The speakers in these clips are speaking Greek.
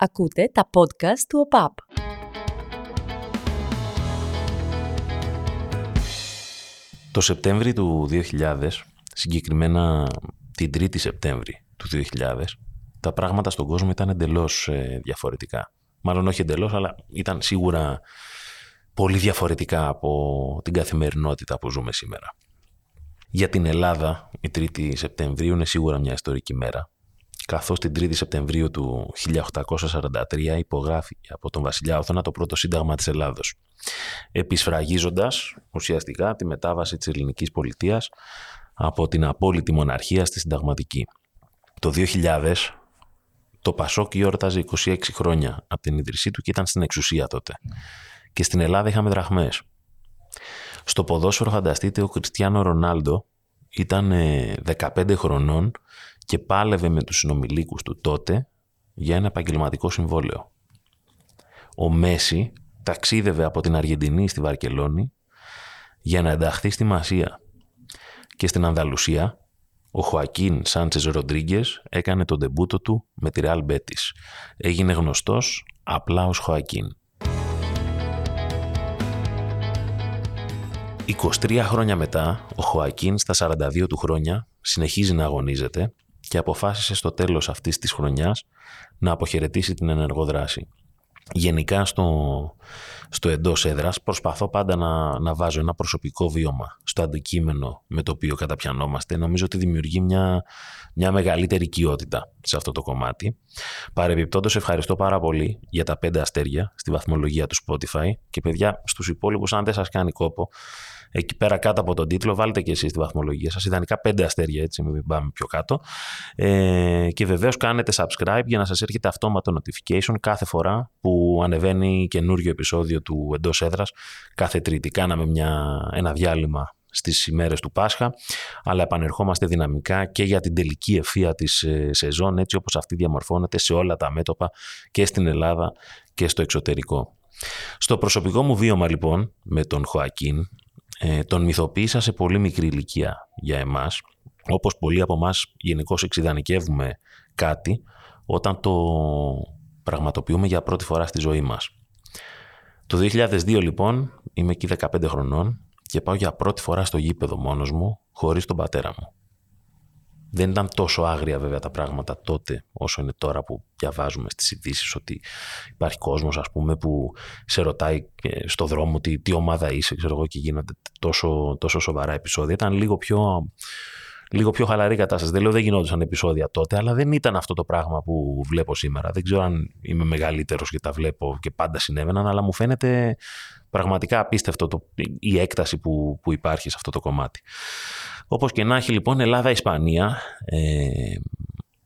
Ακούτε τα podcast του ΟΠΑΠ. Το Σεπτέμβρη του 2000, συγκεκριμένα την 3η Σεπτέμβρη του 2000, τα πράγματα στον κόσμο ήταν εντελώς διαφορετικά. Μάλλον όχι εντελώς, αλλά ήταν σίγουρα πολύ διαφορετικά από την καθημερινότητα που ζούμε σήμερα. Για την Ελλάδα, η 3η Σεπτεμβρίου είναι σίγουρα μια ιστορική μέρα, καθώς την 3η Σεπτεμβρίου του 1843 υπογράφει από τον βασιλιά Οθωνα το πρώτο σύνταγμα της Ελλάδος, επισφραγίζοντας ουσιαστικά τη μετάβαση της ελληνικής πολιτείας από την απόλυτη μοναρχία στη συνταγματική. Το 2000 το Πασόκ γιόρταζε 26 χρόνια από την ίδρυσή του και ήταν στην εξουσία τότε. Και στην Ελλάδα είχαμε δραχμές. Στο ποδόσφαιρο, φανταστείτε, ο Κριστιάνο Ρονάλντο ήταν 15 χρονών και πάλευε με τους συνομιλίκους του τότε για ένα επαγγελματικό συμβόλαιο. Ο Μέσι ταξίδευε από την Αργεντινή στη Βαρκελόνη για να ενταχθεί στη Μασία. Και στην Ανδαλουσία, ο Χοακίν Σάντσες Ροντρίγκες έκανε τον ντεμπούτο του με τη Ρεάλ Μπέτις. Έγινε γνωστός απλά ως Χοακίν. 23 χρόνια μετά, ο Χοακίν στα 42 του χρόνια συνεχίζει να αγωνίζεται και αποφάσισε στο τέλος αυτής της χρονιάς να αποχαιρετήσει την ενεργό δράση. Γενικά στο εντός έδρας προσπαθώ πάντα να βάζω ένα προσωπικό βίωμα στο αντικείμενο με το οποίο καταπιανόμαστε. Νομίζω ότι δημιουργεί μια μεγαλύτερη οικειότητα σε αυτό το κομμάτι. Παρεμπιπτόντως, ευχαριστώ πάρα πολύ για τα 5 αστέρια στη βαθμολογία του Spotify και παιδιά, στους υπόλοιπους, αν δεν σας κάνει κόπο, εκεί πέρα κάτω από τον τίτλο βάλτε και εσείς τη βαθμολογία σας, ιδανικά 5 αστέρια, έτσι μην πάμε πιο κάτω, και βεβαίως κάνετε subscribe για να σας έρχεται αυτόματο notification κάθε φορά που ανεβαίνει καινούριο επεισόδιο του Εντός Έδρας κάθε Τρίτη. Κάναμε ένα διάλειμμα στις ημέρες του Πάσχα, αλλά επανερχόμαστε δυναμικά και για την τελική ευθεία της σεζόν, έτσι όπως αυτή διαμορφώνεται σε όλα τα μέτωπα και στην Ελλάδα και στο εξωτερικό. Στο προσωπικό μου βίωμα λοιπόν με τον Χοακίν, τον μυθοποίησα σε πολύ μικρή ηλικία για εμάς. Όπως πολλοί από εμάς γενικώς εξειδανικεύουμε κάτι όταν το πραγματοποιούμε για πρώτη φορά στη ζωή μας. Το 2002 λοιπόν είμαι εκεί 15 χρονών και πάω για πρώτη φορά στο γήπεδο μόνος μου, χωρίς τον πατέρα μου. Δεν ήταν τόσο άγρια βέβαια τα πράγματα τότε όσο είναι τώρα, που διαβάζουμε στις ειδήσεις ότι υπάρχει κόσμος, ας πούμε, που σε ρωτάει στο δρόμο τι ομάδα είσαι, ξέρω εγώ, και γίνονται τόσο σοβαρά επεισόδια. Ήταν λίγο πιο χαλαρή κατάσταση. Δεν λέω δεν γινόντουσαν επεισόδια τότε, αλλά δεν ήταν αυτό το πράγμα που βλέπω σήμερα. Δεν ξέρω αν είμαι μεγαλύτερος και τα βλέπω και πάντα συνέβαιναν, αλλά μου φαίνεται πραγματικά απίστευτο η έκταση που υπάρχει σε αυτό το κομμάτι. Όπως και να έχει λοιπόν, Ελλάδα-Ισπανία,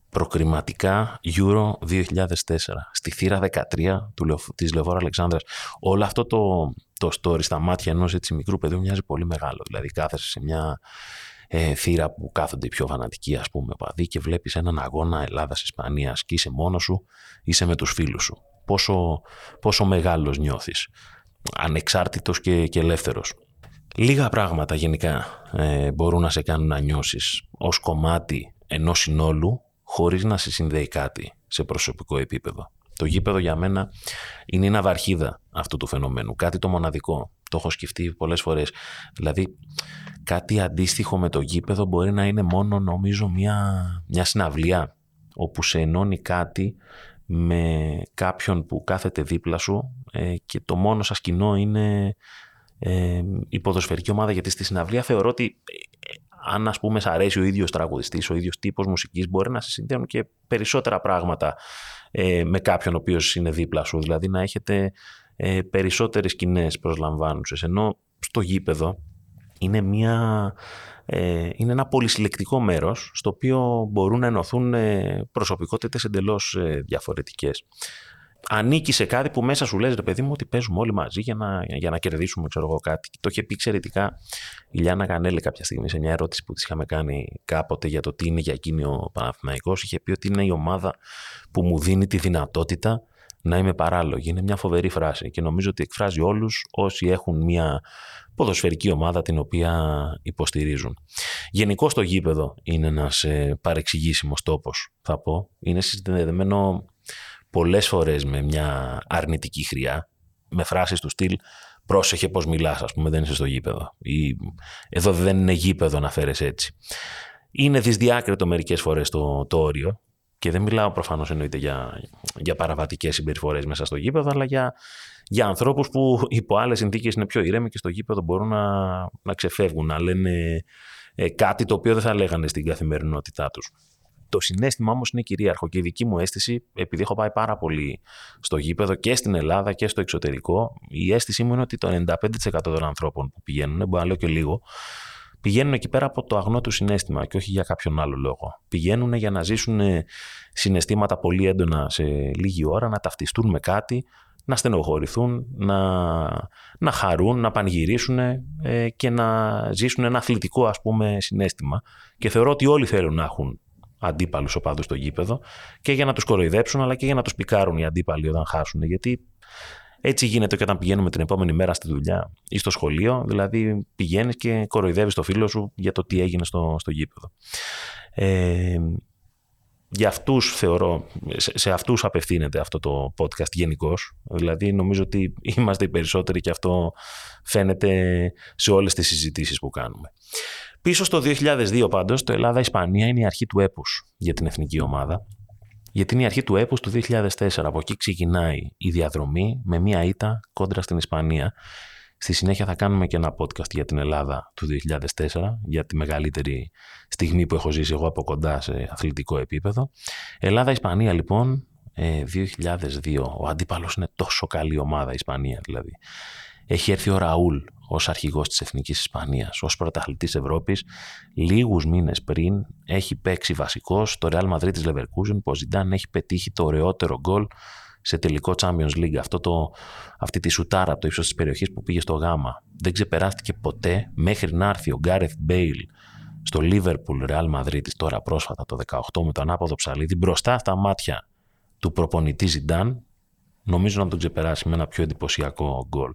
προκριματικά Euro 2004, στη Θύρα 13 της Λεωφόρου Αλεξάνδρας. Όλο αυτό το story στα μάτια ενός έτσι μικρού παιδιού μοιάζει πολύ μεγάλο. Δηλαδή κάθεσαι σε μια θύρα που κάθονται οι πιο φανατικοί, ας πούμε, παδί, και βλέπεις έναν αγώνα Ελλάδας-Ισπανίας και είσαι μόνος σου, είσαι με τους φίλους σου. Πόσο μεγάλος νιώθεις, ανεξάρτητος και ελεύθερος. Λίγα πράγματα γενικά μπορούν να σε κάνουν να νιώσεις ως κομμάτι ενός συνόλου χωρίς να σε συνδέει κάτι σε προσωπικό επίπεδο. Το γήπεδο για μένα είναι η ναυαρχίδα αυτού του φαινομένου, κάτι το μοναδικό. Το έχω σκεφτεί πολλές φορές. Δηλαδή κάτι αντίστοιχο με το γήπεδο μπορεί να είναι μόνο, νομίζω, μια συναυλία όπου σε ενώνει κάτι με κάποιον που κάθεται δίπλα σου και το μόνο σας κοινό είναι η ποδοσφαιρική ομάδα. Γιατί στη συναυλία θεωρώ ότι αν, ας πούμε, σ' αρέσει ο ίδιος τραγουδιστής, ο ίδιος τύπος μουσικής, μπορεί να σε συνδέουν και περισσότερα πράγματα με κάποιον ο οποίος είναι δίπλα σου. Δηλαδή να έχετε περισσότερες σκηνές προσλαμβάνουσες, ενώ στο γήπεδο είναι είναι ένα πολυσυλλεκτικό μέρος στο οποίο μπορούν να ενωθούν προσωπικότητες εντελώς διαφορετικές. Ανήκει σε κάτι που μέσα σου λες, ρε παιδί μου, ότι παίζουμε όλοι μαζί για να κερδίσουμε, ξέρω εγώ, κάτι. Το είχε πει εξαιρετικά η Ιλιάνα Γανέλη κάποια στιγμή σε μια ερώτηση που της είχαμε κάνει κάποτε για το τι είναι για εκείνη ο Παναθηναϊκός. Είχε πει ότι είναι η ομάδα που μου δίνει τη δυνατότητα να είμαι παράλογη. Είναι μια φοβερή φράση και νομίζω ότι εκφράζει όλους όσοι έχουν μια ποδοσφαιρική ομάδα την οποία υποστηρίζουν. Γενικώς το γήπεδο είναι ένας παρεξηγήσιμος τόπος, θα πω. Είναι συνδεδεμένο πολλές φορές με μια αρνητική χρειά, με φράσεις του στυλ «Πρόσεχε πώς μιλάς, ας πούμε, δεν είσαι στο γήπεδο» ή «Εδώ δεν είναι γήπεδο να φέρεις έτσι». Είναι δυσδιάκριτο μερικές φορές το όριο και δεν μιλάω προφανώς εννοείται για παραβατικές συμπεριφορές μέσα στο γήπεδο, αλλά για ανθρώπους που υπό άλλες συνθήκες είναι πιο ήρεμοι και στο γήπεδο μπορούν να ξεφεύγουν, να λένε κάτι το οποίο δεν θα λέγανε στην καθημερινότητά τους. Το συναίσθημα όμως είναι κυρίαρχο και η δική μου αίσθηση, επειδή έχω πάει πάρα πολύ στο γήπεδο και στην Ελλάδα και στο εξωτερικό, η αίσθησή μου είναι ότι το 95% των ανθρώπων που πηγαίνουν, μπορεί να λέω και λίγο, πηγαίνουν εκεί πέρα από το αγνό του συναίσθημα και όχι για κάποιον άλλο λόγο. Πηγαίνουν για να ζήσουν συναισθήματα πολύ έντονα σε λίγη ώρα, να ταυτιστούν με κάτι, να στενοχωρηθούν, να χαρούν, να πανηγυρίσουν και να ζήσουν ένα αθλητικό, ας πούμε, συναίσθημα. Και θεωρώ ότι όλοι θέλουν να έχουν αντίπαλους οπαδούς στο γήπεδο και για να τους κοροϊδέψουν αλλά και για να τους πικάρουν οι αντίπαλοι όταν χάσουν. Γιατί έτσι γίνεται και όταν πηγαίνουμε την επόμενη μέρα στη δουλειά ή στο σχολείο, δηλαδή πηγαίνεις και κοροϊδεύεις το φίλο σου για το τι έγινε στο γήπεδο. Για αυτούς θεωρώ, σε αυτούς απευθύνεται αυτό το podcast γενικώς, δηλαδή νομίζω ότι είμαστε οι περισσότεροι και αυτό φαίνεται σε όλες τις συζητήσεις που κάνουμε. Πίσω στο 2002 πάντως, το Ελλάδα-Ισπανία είναι η αρχή του έπους για την εθνική ομάδα, γιατί είναι η αρχή του έπους του 2004, από εκεί ξεκινάει η διαδρομή με μία ήττα κόντρα στην Ισπανία. Στη συνέχεια θα κάνουμε και ένα podcast για την Ελλάδα του 2004, για τη μεγαλύτερη στιγμή που έχω ζήσει εγώ από κοντά σε αθλητικό επίπεδο. Ελλάδα-Ισπανία λοιπόν, 2002. Ο αντίπαλος είναι τόσο καλή ομάδα, Ισπανία δηλαδή. Έχει έρθει ο Ραούλ ως αρχηγός της Εθνικής Ισπανίας, ως πρωταθλητής Ευρώπης. Λίγους μήνες πριν έχει παίξει βασικός στο Real Madrid της Leverkusen, που ο Ζιντάν έχει πετύχει το ωραιότερο γκολ σε τελικό Champions League. Αυτή τη σουτάρα από το ύψος της περιοχής που πήγε στο γάμα δεν ξεπεράστηκε ποτέ μέχρι να έρθει ο Gareth Bale στο Liverpool Real Madrid της τώρα πρόσφατα το 18 με το ανάποδο ψαλίδι μπροστά στα μάτια του προπονητή Ζιντάν, νομίζω να τον ξεπεράσει με ένα πιο εντυπωσιακό γκολ.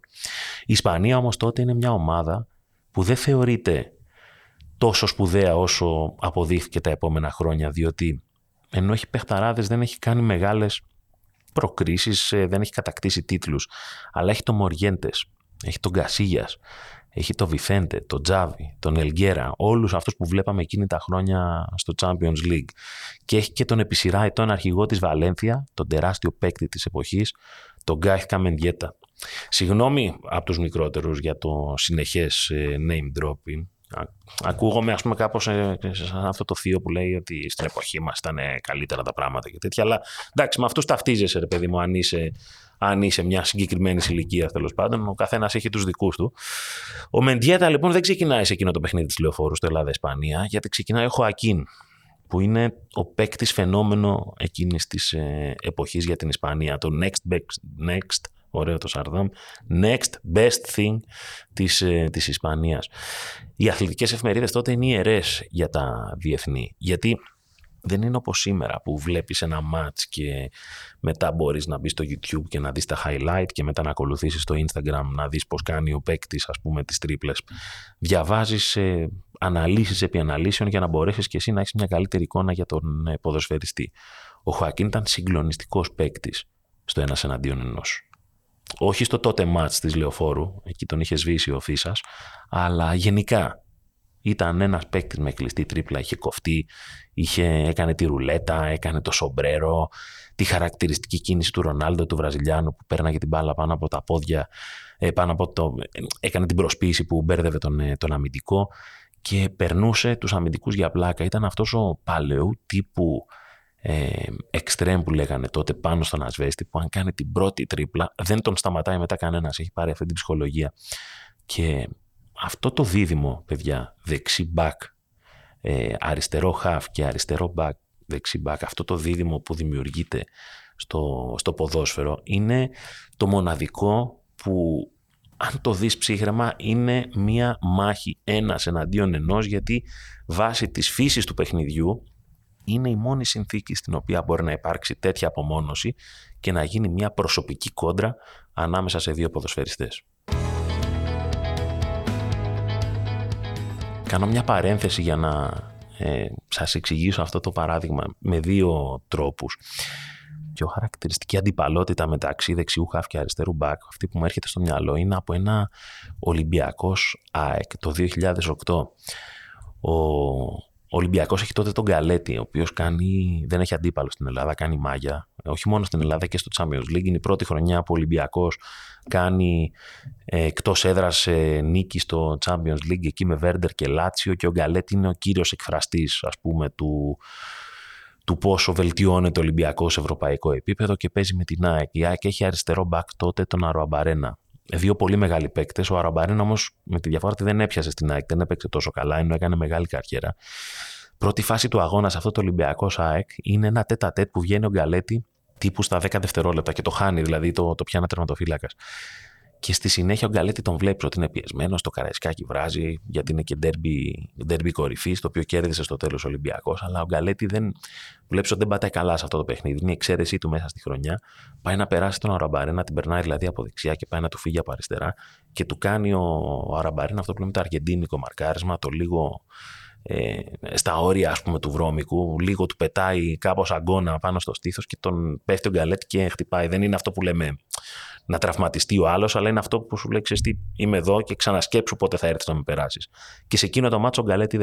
Η Ισπανία όμως τότε είναι μια ομάδα που δεν θεωρείται τόσο σπουδαία όσο αποδείχθηκε τα επόμενα χρόνια, διότι ενώ έχει παιχταράδες δεν έχει κάνει μεγάλες προκρίσεις, δεν έχει κατακτήσει τίτλους, αλλά έχει τον Μοργέντες, έχει τον Γκασίγιας, έχει τον Βιφέντε, τον Τζάβι, τον Ελγκέρα, όλους αυτούς που βλέπαμε εκείνη τα χρόνια στο Champions League. Και έχει και τον επί σειρά ετών αρχηγό της Βαλένθια, τον τεράστιο παίκτη της εποχής, τον Γκάιθ Καμενδιέτα. Συγγνώμη από τους μικρότερους για το συνεχές name dropping. Ακούγομαι, ας πούμε, κάπως σαν αυτό το θείο που λέει ότι στην εποχή μας ήταν καλύτερα τα πράγματα και τέτοια. Αλλά εντάξει, με αυτούς ταυτίζεσαι, ρε παιδί μου, αν είσαι μια συγκεκριμένη ηλικία, τέλος πάντων. Ο καθένας έχει τους δικούς του. Ο Μεντιέτα λοιπόν δεν ξεκινάει σε εκείνο το παιχνίδι της Λεωφόρου στο Ελλάδα-Ισπανία, γιατί ξεκινάει ο Χοακίν, που είναι ο παίκτης φαινόμενο εκείνης της εποχής για την Ισπανία. Το next, ωραίο το Σαρδάμ, next best thing της Ισπανίας. Οι αθλητικές εφημερίδες τότε είναι ιερές για τα διεθνή, γιατί δεν είναι όπως σήμερα που βλέπεις ένα μάτς και μετά μπορείς να μπεις στο YouTube και να δεις τα highlight και μετά να ακολουθήσεις στο Instagram να δεις πώς κάνει ο παίκτης, ας πούμε, τις τρίπλες. Διαβάζεις αναλύσεις επί αναλύσεων για να μπορέσεις και εσύ να έχεις μια καλύτερη εικόνα για τον ποδοσφαιριστή. Ο Χοακίν ήταν συγκλονιστικός παίκτης στο ένας εναντίον ενός. Όχι στο τότε μάτς της Λεωφόρου, εκεί τον είχε σβήσει ο Φίσας, αλλά γενικά ήταν ένας παίκτης με κλειστή τρίπλα, είχε κοφτεί, έκανε τη ρουλέτα, έκανε το σομπρέρο, τη χαρακτηριστική κίνηση του Ρονάλντο, του Βραζιλιάνου, που πέρναγε την μπάλα πάνω από τα πόδια, έκανε την προσποίηση που μπέρδευε τον αμυντικό και περνούσε τους αμυντικούς για πλάκα. Ήταν αυτός ο παλαιού τύπου εξτρέμ που λέγανε τότε πάνω στον ασβέστη, που αν κάνει την πρώτη τρίπλα δεν τον σταματάει μετά κανένας, έχει πάρει αυτή την ψυχολογία. Και αυτό το δίδυμο, παιδιά, δεξί μπακ, αριστερό χαφ και αριστερό μπακ, δεξί μπακ, αυτό το δίδυμο που δημιουργείται στο ποδόσφαιρο είναι το μοναδικό που, αν το δεις ψύχρεμα, είναι μία μάχη ένας εναντίον ενός, γιατί βάσει της φύσης του παιχνιδιού είναι η μόνη συνθήκη στην οποία μπορεί να υπάρξει τέτοια απομόνωση και να γίνει μια προσωπική κόντρα ανάμεσα σε δύο ποδοσφαιριστές. Κάνω μια παρένθεση για να σας εξηγήσω αυτό το παράδειγμα με δύο τρόπους. πιο χαρακτηριστική αντιπαλότητα μεταξύ δεξιού χαφ και αριστερού μπακ, αυτή που μου έρχεται στο μυαλό, είναι από ένα Ολυμπιακός ΑΕΚ το 2008. Ο Ολυμπιακός έχει τότε τον Γκαλέτη, ο οποίος δεν έχει αντίπαλο στην Ελλάδα, κάνει μάγια. Όχι μόνο στην Ελλάδα και στο Champions League. Είναι η πρώτη χρονιά που ο Ολυμπιακός κάνει εκτός έδρας νίκη στο Champions League εκεί με Βέρντερ και Λάτσιο, και ο Γκαλέτη είναι ο κύριος εκφραστής, ας πούμε, του πόσο βελτιώνεται ο Ολυμπιακός σε ευρωπαϊκό επίπεδο, και παίζει με την ΑΕΚ. Η ΑΕΚ έχει αριστερό μπακ τότε τον Αροαμπαρένα. Δύο πολύ μεγάλοι παίκτες. Ο Αραμπαρένα όμως με τη διαφορά ότι δεν έπιασε στην ΑΕΚ, δεν έπαιξε τόσο καλά, ενώ έκανε μεγάλη καριέρα. Πρώτη φάση του αγώνα σε αυτό το Ολυμπιακός ΑΕΚ είναι ένα τέτα-τέτ που βγαίνει ο Γκαλέτη τύπου στα 10 δευτερόλεπτα και το χάνει, δηλαδή το πιάνει τερματοφύλακας. Και στη συνέχεια ο Γκαλέτη τον βλέπει ότι είναι πιεσμένος, το Καραϊσκάκι βράζει, γιατί είναι και ντέρμπι κορυφής, το οποίο κέρδισε στο τέλος ο Ολυμπιακός. Αλλά ο Γκαλέτη βλέπει ότι δεν πατάει καλά σε αυτό το παιχνίδι. Είναι η εξαίρεσή του μέσα στη χρονιά. Πάει να περάσει τον Αραμπαρένα, την περνάει δηλαδή από δεξιά και πάει να του φύγει από αριστερά. Και του κάνει ο Αραμπαρένα αυτό που λέμε το αργεντίνικο μαρκάρισμα, το λίγο στα όρια, ας πούμε, του βρώμικου. Λίγο του πετάει κάπως αγκώνα πάνω στο στήθος και τον πέφτει ο Γκαλέτη και χτυπάει. Δεν είναι αυτό που λέμε να τραυματιστεί ο άλλος, αλλά είναι αυτό που σου λέει: ξέρεις τι, είμαι εδώ και ξανασκέψου πότε θα έρθεις να με περάσεις. Και σε εκείνο το μάτσο ο Γκαλέτη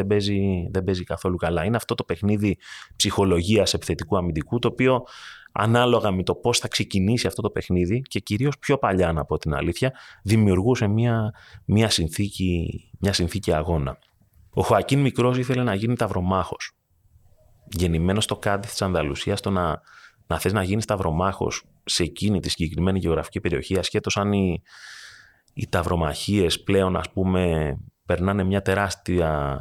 δεν παίζει καθόλου καλά. Είναι αυτό το παιχνίδι ψυχολογίας επιθετικού αμυντικού, το οποίο ανάλογα με το πώς θα ξεκινήσει αυτό το παιχνίδι, και κυρίως πιο παλιά, να πω την αλήθεια, δημιουργούσε μια συνθήκη αγώνα. Ο Χοακίν μικρός ήθελε να γίνει ταυρομάχος. Γεννημένος στο Κάντιθ της Ανδαλουσίας, το να θες να γίνεις ταυρομάχος σε εκείνη τη συγκεκριμένη γεωγραφική περιοχή, ασχέτως αν οι ταυρομαχίες πλέον, ας πούμε, περνάνε μια τεράστια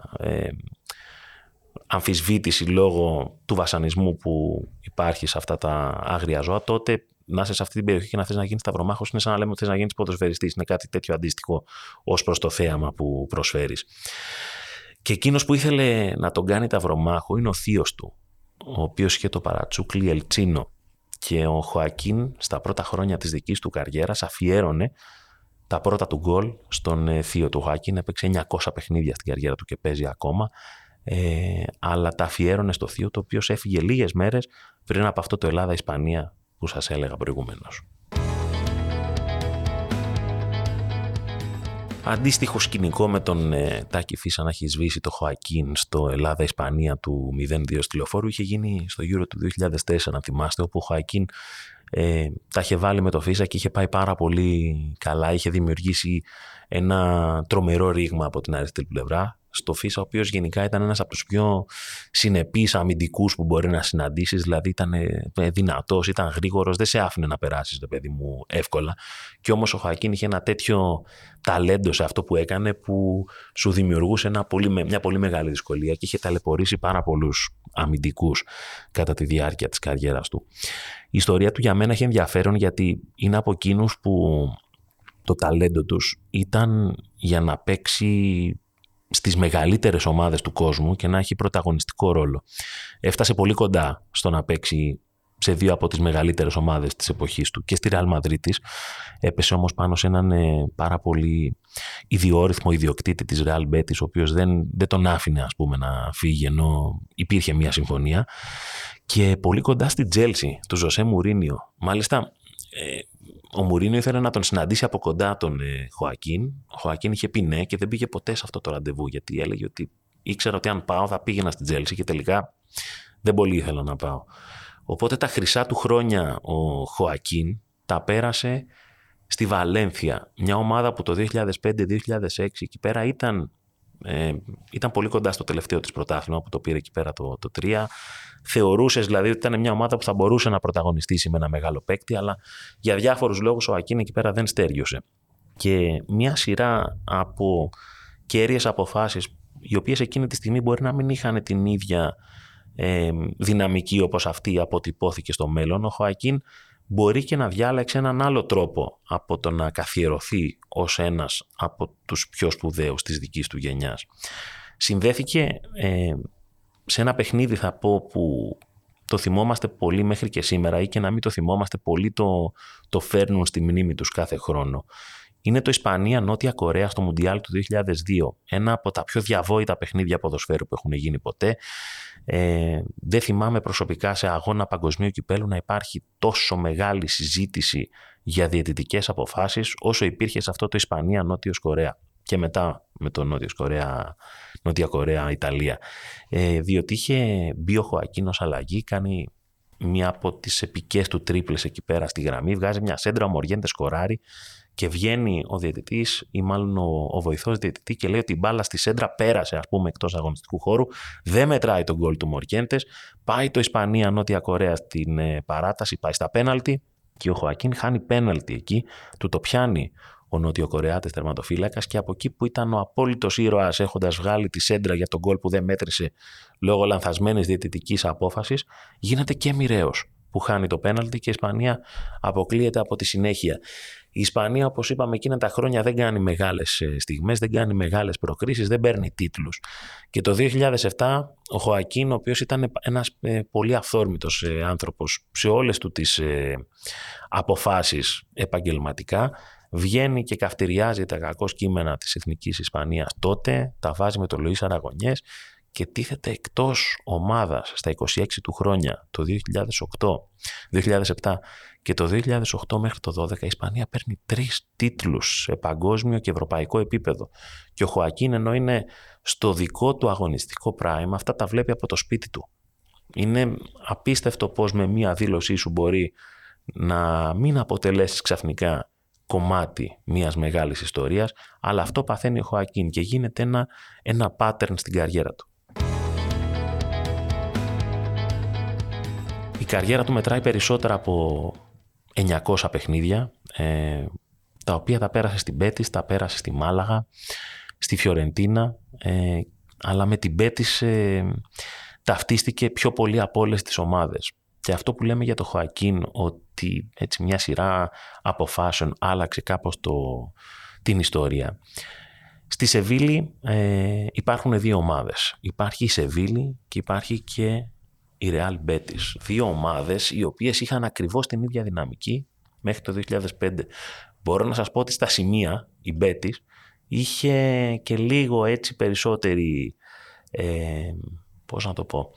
αμφισβήτηση λόγω του βασανισμού που υπάρχει σε αυτά τα άγρια ζώα, τότε να είσαι σε αυτή την περιοχή και να θες να γίνεις ταυρομάχος είναι σαν να λέμε ότι θες να γίνεις ποδοσφαιριστής. Είναι κάτι τέτοιο αντίστοιχο ως προς το θέαμα που προσφέρεις. Και εκείνος που ήθελε να τον κάνει ταυρομάχο είναι ο θείος του, ο οποίος είχε το παρατσούκλι Ελτσίνο. Και ο Χοακίν στα πρώτα χρόνια της δικής του καριέρας αφιέρωνε τα πρώτα του γκολ στον θείο του. Ο Χοακίν έπαιξε 900 παιχνίδια στην καριέρα του και παίζει ακόμα, αλλά τα αφιέρωνε στο θείο, το οποίο έφυγε λίγες μέρες πριν από αυτό το Ελλάδα-Ισπανία που σας έλεγα προηγουμένως. Αντίστοιχο σκηνικό με τον Τάκη Φίσα να έχει σβήσει το Χοακίν στο Ελλάδα-Ισπανία του 0-2 στη Λεωφόρου είχε γίνει στο Euro του 2004, να θυμάστε, όπου ο Χοακίν τα είχε βάλει με το Φίσα και είχε πάει πάρα πολύ καλά. Είχε δημιουργήσει ένα τρομερό ρήγμα από την αριστερή πλευρά στο Φίσα, ο οποίος γενικά ήταν ένας από τους πιο συνεπείς αμυντικούς που μπορεί να συναντήσεις. Δηλαδή ήταν δυνατός, ήταν γρήγορος, δεν σε άφηνε να περάσεις, το παιδί μου, εύκολα. Και όμως ο Χοακίν είχε ένα τέτοιο ταλέντο σε αυτό που έκανε που σου δημιουργούσε μια πολύ μεγάλη δυσκολία, και είχε ταλαιπωρήσει πάρα πολλούς αμυντικούς κατά τη διάρκεια της καριέρας του. Η ιστορία του για μένα έχει ενδιαφέρον, γιατί είναι από εκείνους που το ταλέντο τους ήταν για να παίξει στις μεγαλύτερες ομάδες του κόσμου και να έχει πρωταγωνιστικό ρόλο. Έφτασε πολύ κοντά στο να παίξει σε δύο από τις μεγαλύτερες ομάδες της εποχής του και στη Real Madrid της. Έπεσε όμως πάνω σε έναν πάρα πολύ ιδιόρυθμο ιδιοκτήτη της Real Betis, ο οποίος δεν τον άφηνε, ας πούμε, να φύγει, ενώ υπήρχε μια συμφωνία. Και πολύ κοντά στη Chelsea του Ζωσέ Μουρίνιο. Μάλιστα, ο Μουρίνιο ήθελε να τον συναντήσει από κοντά τον Χοακίν. Ο Χοακίν είχε πει ναι και δεν πήγε ποτέ σε αυτό το ραντεβού, γιατί έλεγε ότι ήξερα ότι αν πάω θα πήγαινα στη Chelsea και τελικά δεν πολύ ήθελα να πάω. Οπότε τα χρυσά του χρόνια ο Χοακίν τα πέρασε στη Βαλένθια, μια ομάδα που το 2005-2006 εκεί πέρα ήταν πολύ κοντά στο τελευταίο της πρωτάθλημα που το πήρε εκεί πέρα το 3. Θεωρούσες δηλαδή ότι ήταν μια ομάδα που θα μπορούσε να πρωταγωνιστήσει με ένα μεγάλο παίκτη, αλλά για διάφορους λόγους ο Χοακίν εκεί πέρα δεν στέριωσε. Και μια σειρά από κέρυες αποφάσεις, οι οποίες εκείνη τη στιγμή μπορεί να μην είχαν την ίδια δυναμική όπως αυτή αποτυπώθηκε στο μέλλον, ο Χοακίν μπορεί και να διάλεξε έναν άλλο τρόπο από το να καθιερωθεί ως ένας από τους πιο σπουδαίους της δικής του γενιάς. Συνδέθηκε σε ένα παιχνίδι, θα πω, που το θυμόμαστε πολύ μέχρι και σήμερα, ή και να μην το θυμόμαστε πολύ, το φέρνουν στη μνήμη τους κάθε χρόνο. είναι το Ισπανία-Νότια Κορέα στο Μουντιάλ του 2002. Ένα από τα πιο διαβόητα παιχνίδια ποδοσφαίρου που έχουν γίνει ποτέ. Δεν θυμάμαι προσωπικά σε αγώνα παγκοσμίου κυπέλου να υπάρχει τόσο μεγάλη συζήτηση για διαιτητικές αποφάσεις όσο υπήρχε σε αυτό το Ισπανία-Νότιος Κορέα. Και μετά με το Νότια Κορέα-Ιταλία. Διότι είχε μπει ο Χοακίν ως αλλαγή, κάνει μία από τις επικές του τρίπλες εκεί πέρα στη γραμμή, βγάζει μια σέντρα, ο Μοργέντες σκοράρει και βγαίνει ο διαιτητής ή μάλλον ο βοηθός διαιτητή και λέει ότι η μπάλα στη σέντρα πέρασε, ας πούμε, εκτός αγωνιστικού χώρου, δεν μετράει τον γκολ του Μοργέντες, πάει το Ισπανία-Νότια Κορέα στην παράταση, πάει στα πέναλτι και ο Χοακίν χάνει πέναλτι εκεί, του το πιάνει ο Νότιο-Κορεάτης τερματοφύλακας και από εκεί που ήταν ο απόλυτος ήρωας έχοντας βγάλει τη σέντρα για τον γκολ που δεν μέτρησε λόγω λανθασμένης διαιτητικής απόφασης, γίνεται και μοιραίος που χάνει το πέναλτι και η Ισπανία αποκλείεται από τη συνέχεια. Η Ισπανία, όπως είπαμε, εκείνα τα χρόνια δεν κάνει μεγάλες στιγμές, δεν κάνει μεγάλες προκρίσεις, δεν παίρνει τίτλους. Και το 2007 ο Χοακίν, ο οποίος ήταν ένας πολύ αυθόρμητος άνθρωπος σε όλες του τις αποφάσεις επαγγελματικά, βγαίνει και καυτηριάζει τα κακώς κείμενα της Εθνικής Ισπανίας τότε, τα βάζει με τον Λουίς Αραγωνιές και τίθεται εκτός ομάδας στα 26 του χρόνια, το 2007 και το 2008 μέχρι το 2012 η Ισπανία παίρνει 3 τίτλους σε παγκόσμιο και ευρωπαϊκό επίπεδο. Και ο Χοακίν, ενώ είναι στο δικό του αγωνιστικό πράιμα, αυτά τα βλέπει από το σπίτι του. Είναι απίστευτο πώς με μία δήλωσή σου μπορεί να μην αποτελέσεις ξαφνικά κομμάτι μιας μεγάλης ιστορίας, αλλά αυτό παθαίνει ο Χοακίν και γίνεται ένα pattern στην καριέρα του. Η καριέρα του μετράει περισσότερα από 900 παιχνίδια, τα οποία τα πέρασε στην Μπέτις, τα πέρασε στη Μάλαγα, στη Φιωρεντίνα, αλλά με την Μπέτις ταυτίστηκε πιο πολύ από όλες τις ομάδες. Και αυτό που λέμε για τον Χοακίν, ότι έτσι μια σειρά αποφάσεων άλλαξε κάπως την ιστορία. Στη Σεβίλη υπάρχουν 2 ομάδες. Υπάρχει η Σεβίλη και υπάρχει και η Ρεάλ Μπέτις. 2 ομάδες οι οποίες είχαν ακριβώς την ίδια δυναμική μέχρι το 2005. Μπορώ να σας πω ότι στα σημεία η Μπέτις είχε και λίγο έτσι περισσότερη... πώς να το πω...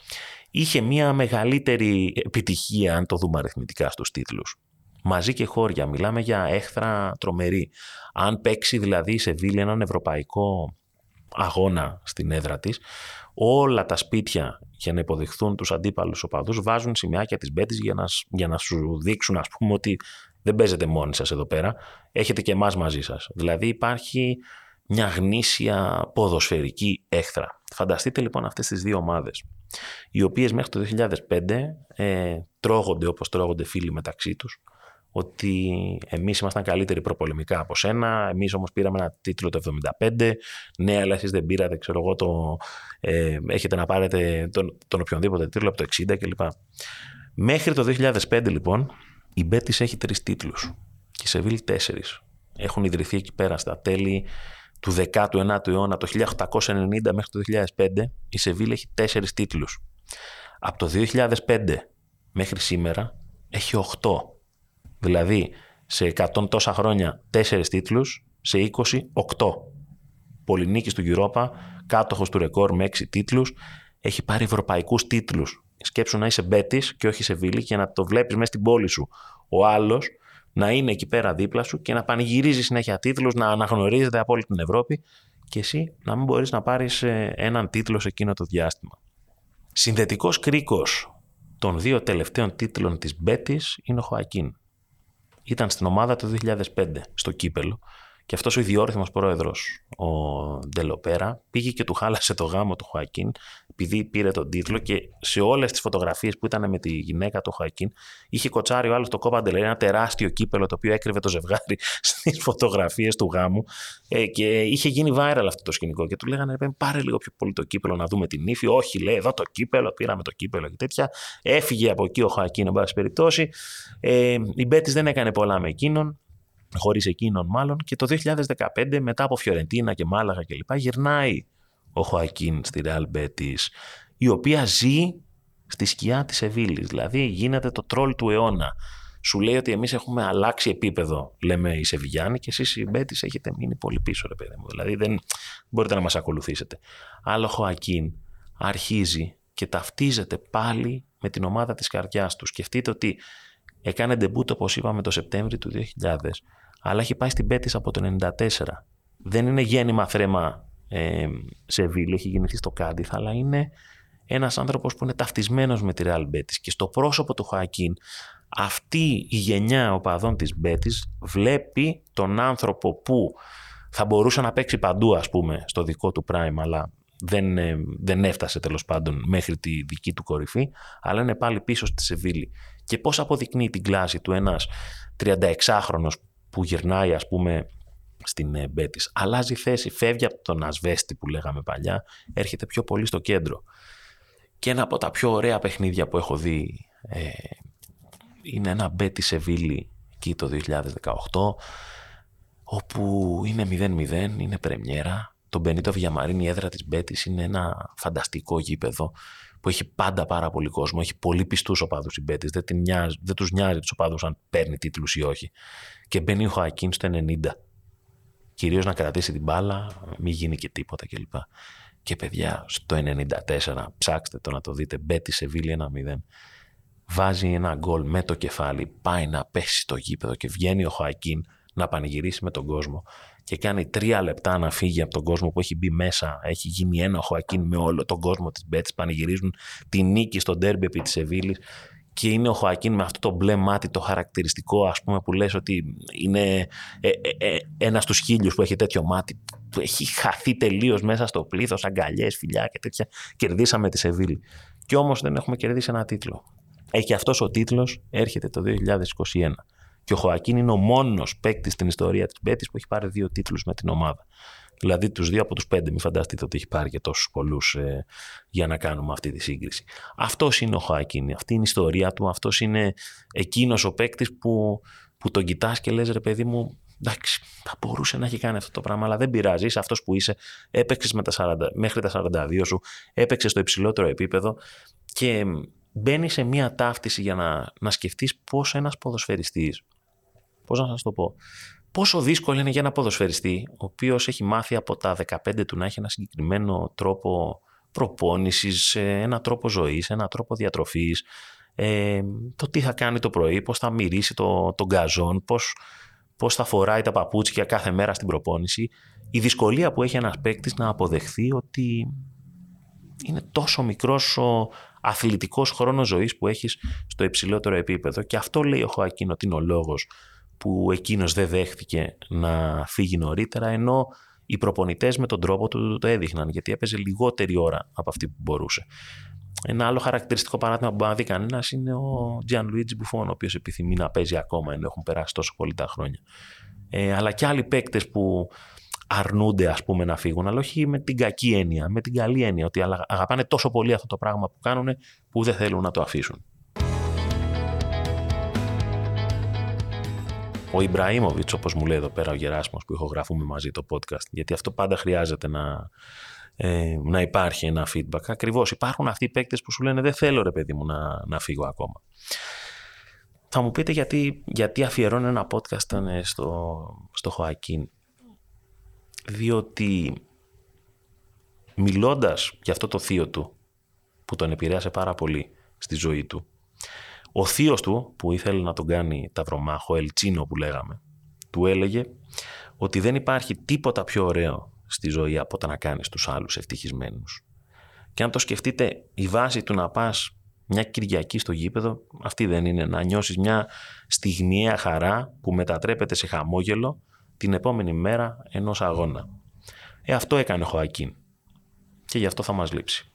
Είχε μια μεγαλύτερη επιτυχία, αν το δούμε αριθμητικά, στους τίτλους. Μαζί και χώρια. Μιλάμε για έχθρα τρομερή. Αν παίξει δηλαδή η Σεβίλη έναν ευρωπαϊκό αγώνα στην έδρα της, όλα τα σπίτια για να υποδειχθούν τους αντίπαλους οπαδούς βάζουν σημειάκια της Μπέτις για να σου δείξουν, ας πούμε, ότι δεν παίζετε μόνοι σας εδώ πέρα. Έχετε και εμάς μαζί σας. Δηλαδή υπάρχει μια γνήσια ποδοσφαιρική έχθρα. Φανταστείτε λοιπόν αυτές τις 2 ομάδες, οι οποίες μέχρι το 2005 τρώγονται όπως τρώγονται φίλοι μεταξύ τους, ότι εμείς ήμασταν καλύτεροι προπολεμικά από σένα, εμείς όμως πήραμε ένα τίτλο το 75, ναι, αλλά εσείς δεν πήρατε, ξέρω εγώ, έχετε να πάρετε τον οποιονδήποτε τίτλο από το 60 κλπ. Μέχρι το 2005 λοιπόν η Μπέτις έχει 3 τίτλους και η Σεβίλη 4. Έχουν ιδρυθεί εκεί πέρα στα τέλη του 19ου αιώνα, το 1890 μέχρι το 2005, η Σεβίλη έχει 4 τίτλους. Από το 2005 μέχρι σήμερα έχει 8. Δηλαδή σε 100 τόσα χρόνια 4 τίτλους, σε 28. Πολυνίκης του Europa, κάτοχος του ρεκόρ με 6 τίτλους, έχει πάρει ευρωπαϊκούς τίτλους. Σκέψου να είσαι Μπέτις και όχι Σεβίλη και να το βλέπεις μέσα στην πόλη σου ο άλλος να είναι εκεί πέρα δίπλα σου και να πανηγυρίζει συνέχεια τίτλους, να αναγνωρίζεται από όλη την Ευρώπη και εσύ να μην μπορείς να πάρεις έναν τίτλο σε εκείνο το διάστημα. Συνδετικός κρίκος των 2 τελευταίων τίτλων της Μπέτις είναι ο Χοακίν. Ήταν στην ομάδα το 2005 στο κύπελο και αυτός ο ιδιόρυθμος πρόεδρος, ο Ντελοπέρα, πήγε και του χάλασε το γάμο του Χοακίν επειδή πήρε τον τίτλο και σε όλες τις φωτογραφίες που ήταν με τη γυναίκα του Χοακίν είχε κοτσάρει ο άλλος το Κόπα Ντελέ, ένα τεράστιο κύπελο το οποίο έκρυβε το ζευγάρι στις φωτογραφίες του γάμου και είχε γίνει viral αυτό το σκηνικό και του λέγανε πάρε λίγο πιο πολύ το κύπελο να δούμε την ύφη, όχι λέει εδώ το κύπελο, πήραμε το κύπελο και τέτοια, έφυγε από εκεί ο Χοακίν εν πάση περιπτώσει, η Μπέτις δεν έκανε πολλά με εκείνον. Χωρίς εκείνον μάλλον, και το 2015 μετά από Φιωρεντίνα και Μάλαγα κλπ. Γυρνάει ο Χοακίν στη Ρεάλ Μπέτις, η οποία ζει στη σκιά της Σεβίλης. Δηλαδή γίνεται το τρόλ του αιώνα. σου λέει ότι εμείς έχουμε αλλάξει επίπεδο, λέμε οι Σεβιγιάνοι, και εσείς οι Μπέτις έχετε μείνει πολύ πίσω, ρε παιδί μου. Δηλαδή δεν μπορείτε να μας ακολουθήσετε. Αλλά ο Χοακίν αρχίζει και ταυτίζεται πάλι με την ομάδα της καρδιάς του. Σκεφτείτε ότι έκανε ντεμπούτο, όπως είπαμε, το Σεπτέμβριο του 2000, αλλά έχει πάει στην Μπέτις από το 1994. Δεν είναι γέννημα θρέμα Σεβίλη, έχει γεννηθεί στο Κάντιθ, αλλά είναι ένας άνθρωπος που είναι ταυτισμένος με τη Ρεάλ Μπέτις. Και στο πρόσωπο του Χοακίν, αυτή η γενιά οπαδών της Μπέτις βλέπει τον άνθρωπο που θα μπορούσε να παίξει παντού, ας πούμε, στο δικό του prime, αλλά δεν έφτασε τέλος πάντων μέχρι τη δική του κορυφή, αλλά είναι πάλι πίσω στη Σεβίλη. Και πώς αποδεικνύει την κλάση του ένας 36χρονος που γυρνάει, ας πούμε, στην Μπέτις. Αλλάζει θέση, φεύγει από τον ασβέστη που λέγαμε παλιά, έρχεται πιο πολύ στο κέντρο. Και ένα από τα πιο ωραία παιχνίδια που έχω δει είναι ένα Μπέτις Σεβίλη εκεί το 2018, όπου είναι 0-0, είναι πρεμιέρα. Το Μπενίτο Βιγιαμαρίν, η έδρα της Μπέτις, είναι ένα φανταστικό γήπεδο που έχει πάντα πάρα πολύ κόσμο. Έχει πολύ πιστούς οπαδούς η Μπέτις. Δεν τους νοιάζει τους οπαδούς αν παίρνει τίτλους ή όχι. Και μπαίνει ο Χοακίν στο 90. Κυρίως να κρατήσει την μπάλα, μην γίνει και τίποτα κλπ. Και παιδιά, στο 94, ψάξτε το να το δείτε, Μπέτις Σεβίλη 1-0. Βάζει ένα γκολ με το κεφάλι, πάει να πέσει στο γήπεδο και βγαίνει ο Χοακίν να πανηγυρίσει με τον κόσμο. Και κάνει 3 λεπτά να φύγει από τον κόσμο που έχει μπει μέσα. Έχει γίνει ένα ο Χοακίν με όλο τον κόσμο της Μπέτις. Πανηγυρίζουν τη νίκη στο ντέρμπι επί της Σεβίλης. Και είναι ο Χοακίν με αυτό το μπλε μάτι, το χαρακτηριστικό, ας πούμε, που λες ότι είναι ένας στους 1000 που έχει τέτοιο μάτι. Που έχει χαθεί τελείως μέσα στο πλήθος, αγκαλιές, φιλιά και τέτοια. Κερδίσαμε τη Σεβίλη. Και όμως δεν έχουμε κερδίσει ένα τίτλο. Και αυτός ο τίτλος έρχεται το 2021. Και ο Χοακίν είναι ο μόνος παίκτης στην ιστορία της Μπέτις που έχει πάρει 2 τίτλους με την ομάδα. Δηλαδή τους 2 από τους 5, μην φανταστείτε ότι έχει πάρει και τόσους πολλούς για να κάνουμε αυτή τη σύγκριση. Αυτός είναι ο Χοακίν, αυτή είναι η ιστορία του, αυτός είναι εκείνος ο παίκτης που τον κοιτάς και λες, ρε παιδί μου, εντάξει, θα μπορούσε να έχει κάνει αυτό το πράγμα, αλλά δεν πειράζει, είσαι αυτός που είσαι, έπαιξες μέχρι τα 42 σου, έπαιξες στο υψηλότερο επίπεδο και μπαίνει σε μία ταύτιση για να σκεφτείς πώς ένας ποδοσφαιριστής, πώς να σας το πω, πόσο δύσκολο είναι για ένα ποδοσφαιριστή, ο οποίος έχει μάθει από τα 15 του να έχει ένα συγκεκριμένο τρόπο προπόνησης, ένα τρόπο ζωής, ένα τρόπο διατροφής, το τι θα κάνει το πρωί, πώς θα μυρίσει τον γκαζόν, πώς θα φοράει τα παπούτσια κάθε μέρα στην προπόνηση. Η δυσκολία που έχει ένας παίκτης να αποδεχθεί ότι είναι τόσο μικρός ο αθλητικός χρόνος ζωής που έχεις στο υψηλότερο επίπεδο. Και αυτό λέει ο Χοακίν ότι είναι ο λόγος που εκείνος δεν δέχτηκε να φύγει νωρίτερα, ενώ οι προπονητές με τον τρόπο του το έδειχναν, γιατί έπαιζε λιγότερη ώρα από αυτή που μπορούσε. Ένα άλλο χαρακτηριστικό παράδειγμα που μπορεί να δει κανένας είναι ο Gianluigi Buffon, ο οποίος επιθυμεί να παίζει ακόμα, ενώ έχουν περάσει τόσο πολύ τα χρόνια. Αλλά και άλλοι παίκτες που αρνούνται, ας πούμε, να φύγουν, αλλά όχι με την κακή έννοια, με την καλή έννοια, ότι αγαπάνε τόσο πολύ αυτό το πράγμα που κάνουν που δεν θέλουν να το αφήσουν. Ο Ιμπραήμοβιτς, όπως μου λέει εδώ πέρα ο Γεράσιμος που ηχογραφούμε μαζί το podcast, γιατί αυτό πάντα χρειάζεται να υπάρχει ένα feedback. Ακριβώς, υπάρχουν αυτοί οι παίκτες που σου λένε δεν θέλω, ρε παιδί μου, να φύγω ακόμα. Θα μου πείτε γιατί αφιερώνω ένα podcast στο Χοακίν. Διότι μιλώντας για αυτό το θείο του που τον επηρέασε πάρα πολύ στη ζωή του, ο θείος του που ήθελε να τον κάνει ταυρομάχο, Ελτσίνο που λέγαμε, του έλεγε ότι δεν υπάρχει τίποτα πιο ωραίο στη ζωή από το να κάνεις τους άλλους ευτυχισμένους. Και αν το σκεφτείτε, η βάση του να πας μια Κυριακή στο γήπεδο, αυτή δεν είναι να νιώσεις μια στιγμιαία χαρά που μετατρέπεται σε χαμόγελο την επόμενη μέρα ενός αγώνα. Αυτό έκανε ο Χοακίν και γι' αυτό θα μας λείψει.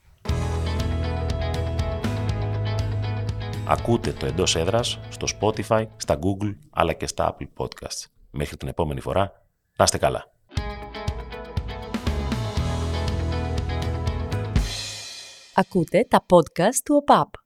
Ακούτε το Εντός Έδρας στο Spotify, στα Google αλλά και στα Apple Podcasts. Μέχρι την επόμενη φορά, να είστε καλά. Ακούτε τα podcast του ΟΠΑΠ.